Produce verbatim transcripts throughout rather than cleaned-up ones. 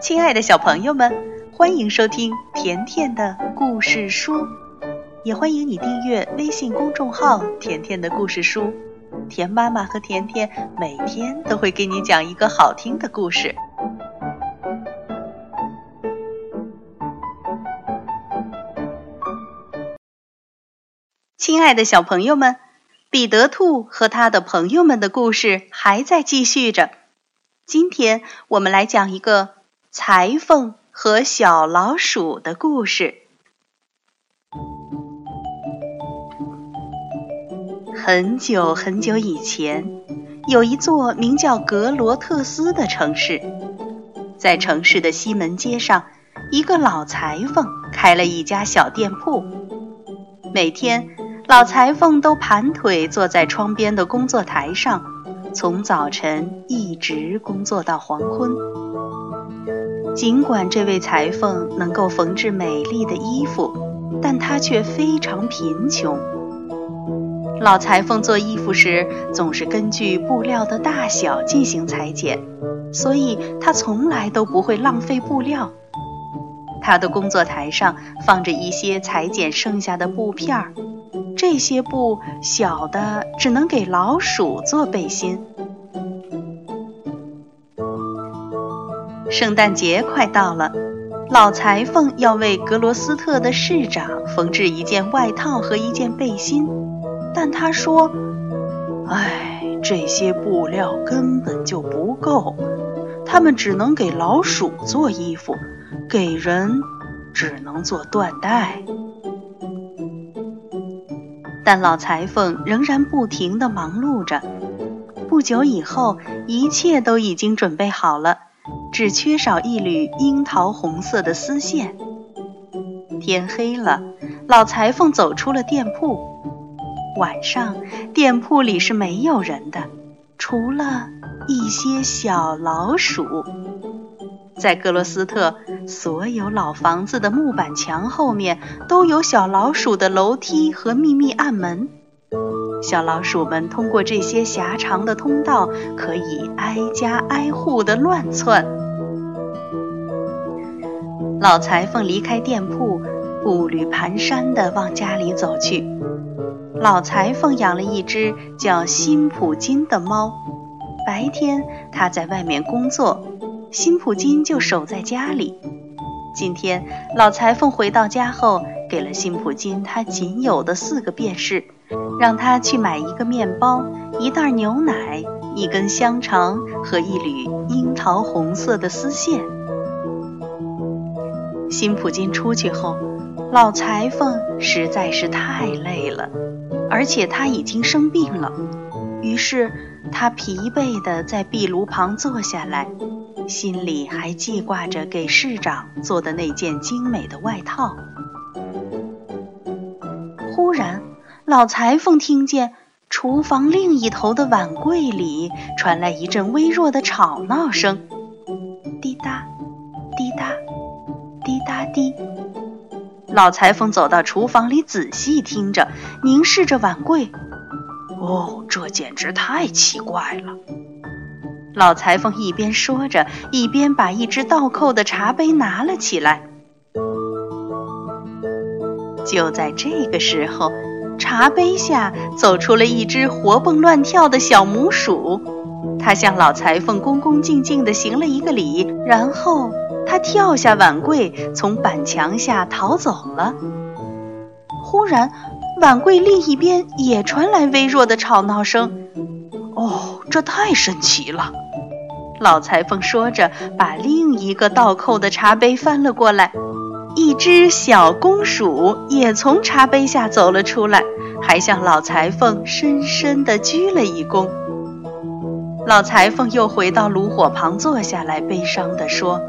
亲爱的小朋友们，欢迎收听甜甜的故事书，也欢迎你订阅微信公众号甜甜的故事书。甜妈妈和甜甜每天都会给你讲一个好听的故事。亲爱的小朋友们，彼得兔和他的朋友们的故事还在继续着。今天我们来讲一个裁缝和小老鼠的故事。很久很久以前，有一座名叫格罗特斯的城市。在城市的西门街上，一个老裁缝开了一家小店铺。每天，老裁缝都盘腿坐在窗边的工作台上，从早晨一直工作到黄昏。尽管这位裁缝能够缝制美丽的衣服，但他却非常贫穷。老裁缝做衣服时，总是根据布料的大小进行裁剪，所以他从来都不会浪费布料。他的工作台上放着一些裁剪剩下的布片儿，这些布小的只能给老鼠做背心。圣诞节快到了，老裁缝要为格罗斯特的市长缝制一件外套和一件背心。但他说，哎，这些布料根本就不够，他们只能给老鼠做衣服，给人只能做缎带。但老裁缝仍然不停地忙碌着。不久以后，一切都已经准备好了，只缺少一缕樱桃红色的丝线。天黑了，老裁缝走出了店铺。晚上，店铺里是没有人的，除了一些小老鼠。在格罗斯特，所有老房子的木板墙后面都有小老鼠的楼梯和秘密暗门。小老鼠们通过这些狭长的通道，可以挨家挨户地乱窜。老裁缝离开店铺，步履蹒跚地往家里走去。老裁缝养了一只叫辛普金的猫，白天他在外面工作，辛普金就守在家里。今天老裁缝回到家后，给了辛普金他仅有的四个便士，让他去买一个面包、一袋牛奶、一根香肠和一缕樱桃红色的丝线。辛普金出去后，老裁缝实在是太累了，而且他已经生病了，于是他疲惫地在壁炉旁坐下来，心里还记挂着给市长做的那件精美的外套。忽然，老裁缝听见厨房另一头的碗柜里传来一阵微弱的吵闹声，滴答滴答滴答滴。老裁缝走到厨房里，仔细听着，凝视着碗柜。哦，这简直太奇怪了！老裁缝一边说着，一边把一只倒扣的茶杯拿了起来。就在这个时候，茶杯下走出了一只活蹦乱跳的小母鼠，它向老裁缝恭恭敬敬地行了一个礼，然后他跳下碗柜，从板墙下逃走了。忽然，碗柜另一边也传来微弱的吵闹声。哦，这太神奇了！老裁缝说着，把另一个倒扣的茶杯翻了过来。一只小公鼠也从茶杯下走了出来，还向老裁缝深深地鞠了一躬。老裁缝又回到炉火旁坐下来，悲伤地说，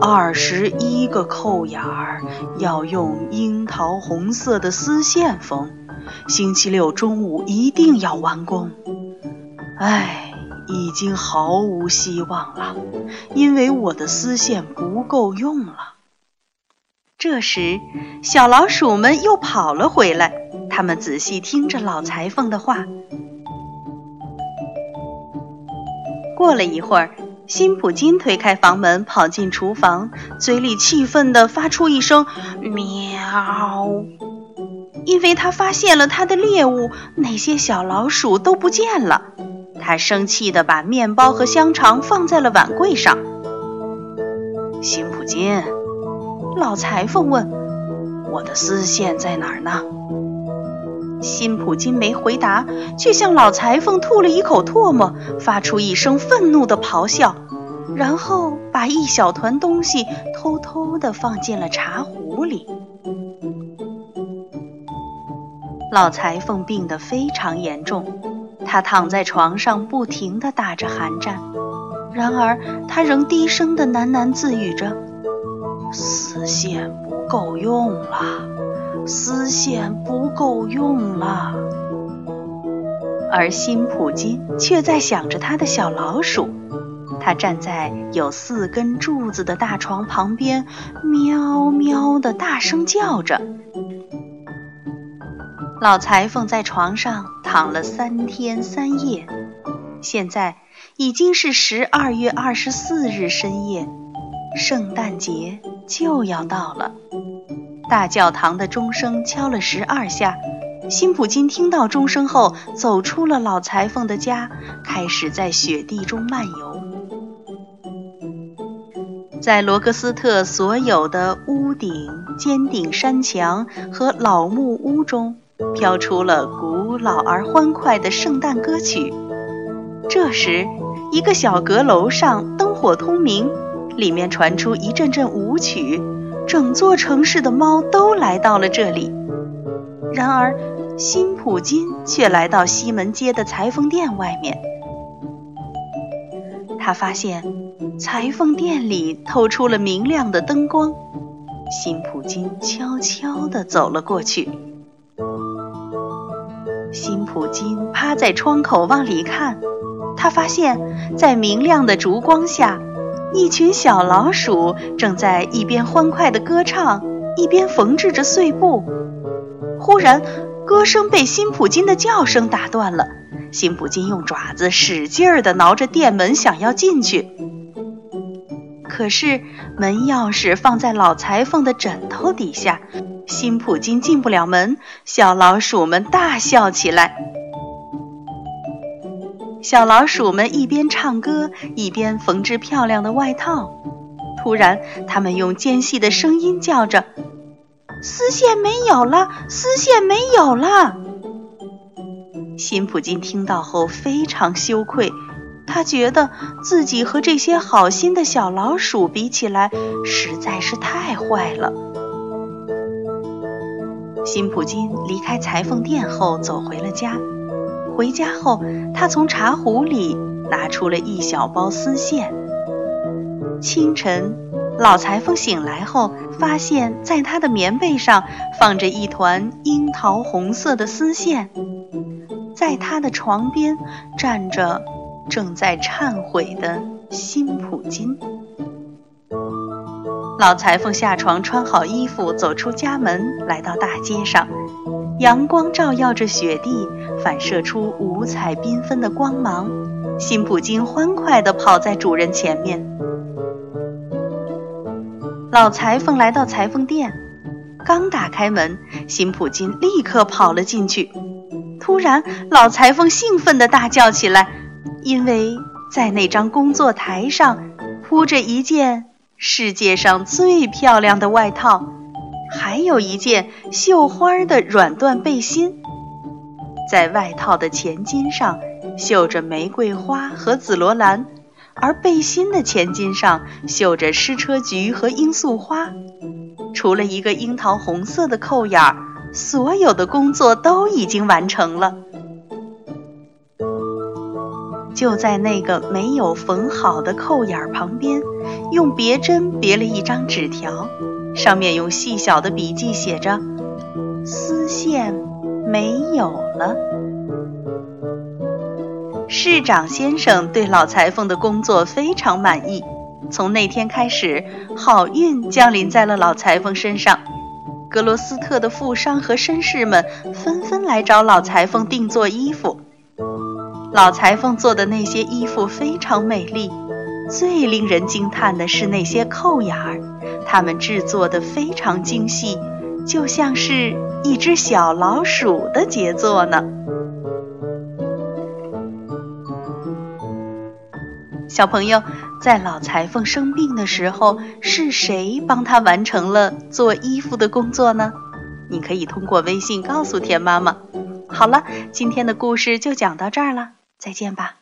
二十一个扣眼儿要用樱桃红色的丝线缝，星期六中午一定要完工。唉，已经毫无希望了，因为我的丝线不够用了。这时，小老鼠们又跑了回来，他们仔细听着老裁缝的话。过了一会儿，辛普金推开房门跑进厨房，嘴里气愤地发出一声喵，因为他发现了他的猎物，那些小老鼠都不见了。他生气地把面包和香肠放在了碗柜上。辛普金，老裁缝问，我的丝线在哪儿呢？辛普金没回答，却向老裁缝吐了一口唾沫，发出一声愤怒的咆哮，然后把一小团东西偷偷地放进了茶壶里。老裁缝病得非常严重，他躺在床上不停地打着寒战，然而他仍低声地喃喃自语着，丝线不够用了，丝线不够用了。而辛普金却在想着他的小老鼠，他站在有四根柱子的大床旁边，喵喵地大声叫着。老裁缝在床上躺了三天三夜，现在已经是十二月二十四日深夜，圣诞节就要到了。大教堂的钟声敲了十二下，辛普金听到钟声后，走出了老裁缝的家，开始在雪地中漫游。在罗格斯特所有的屋顶、尖顶山墙和老木屋中，飘出了古老而欢快的圣诞歌曲。这时，一个小阁楼上灯火通明，里面传出一阵阵舞曲，整座城市的猫都来到了这里。然而，辛普金却来到西门街的裁缝店外面。他发现，裁缝店里透出了明亮的灯光。辛普金悄悄地走了过去。辛普金趴在窗口往里看，他发现，在明亮的烛光下，一群小老鼠正在一边欢快地歌唱，一边缝制着碎布。忽然，歌声被辛普金的叫声打断了。辛普金用爪子使劲地挠着店门，想要进去。可是，门钥匙放在老裁缝的枕头底下，辛普金进不了门。小老鼠们大笑起来。小老鼠们一边唱歌，一边缝制漂亮的外套。突然，它们用尖细的声音叫着：“丝线没有了，丝线没有了！”辛普金听到后非常羞愧，他觉得自己和这些好心的小老鼠比起来，实在是太坏了。辛普金离开裁缝店后，走回了家。回家后，他从茶壶里拿出了一小包丝线。清晨，老裁缝醒来后，发现在他的棉被上放着一团樱桃红色的丝线。在他的床边站着正在忏悔的辛普金。老裁缝下床，穿好衣服，走出家门，来到大街上。阳光照耀着雪地，反射出五彩缤纷的光芒。辛普金欢快地跑在主人前面。老裁缝来到裁缝店，刚打开门，辛普金立刻跑了进去。突然，老裁缝兴奋地大叫起来，因为在那张工作台上铺着一件世界上最漂亮的外套，还有一件绣花的软缎背心。在外套的前襟上绣着玫瑰花和紫罗兰，而背心的前襟上绣着矢车菊和罂粟花。除了一个樱桃红色的扣眼，所有的工作都已经完成了。就在那个没有缝好的扣眼旁边，用别针别了一张纸条，上面用细小的笔迹写着：丝线没有了。市长先生对老裁缝的工作非常满意，从那天开始，好运降临在了老裁缝身上。格罗斯特的富商和绅士们纷纷来找老裁缝定做衣服。老裁缝做的那些衣服非常美丽，最令人惊叹的是那些扣眼儿，它们制作得非常精细，就像是一只小老鼠的杰作呢。小朋友，在老裁缝生病的时候，是谁帮他完成了做衣服的工作呢？你可以通过微信告诉田妈妈。好了，今天的故事就讲到这儿了，再见吧。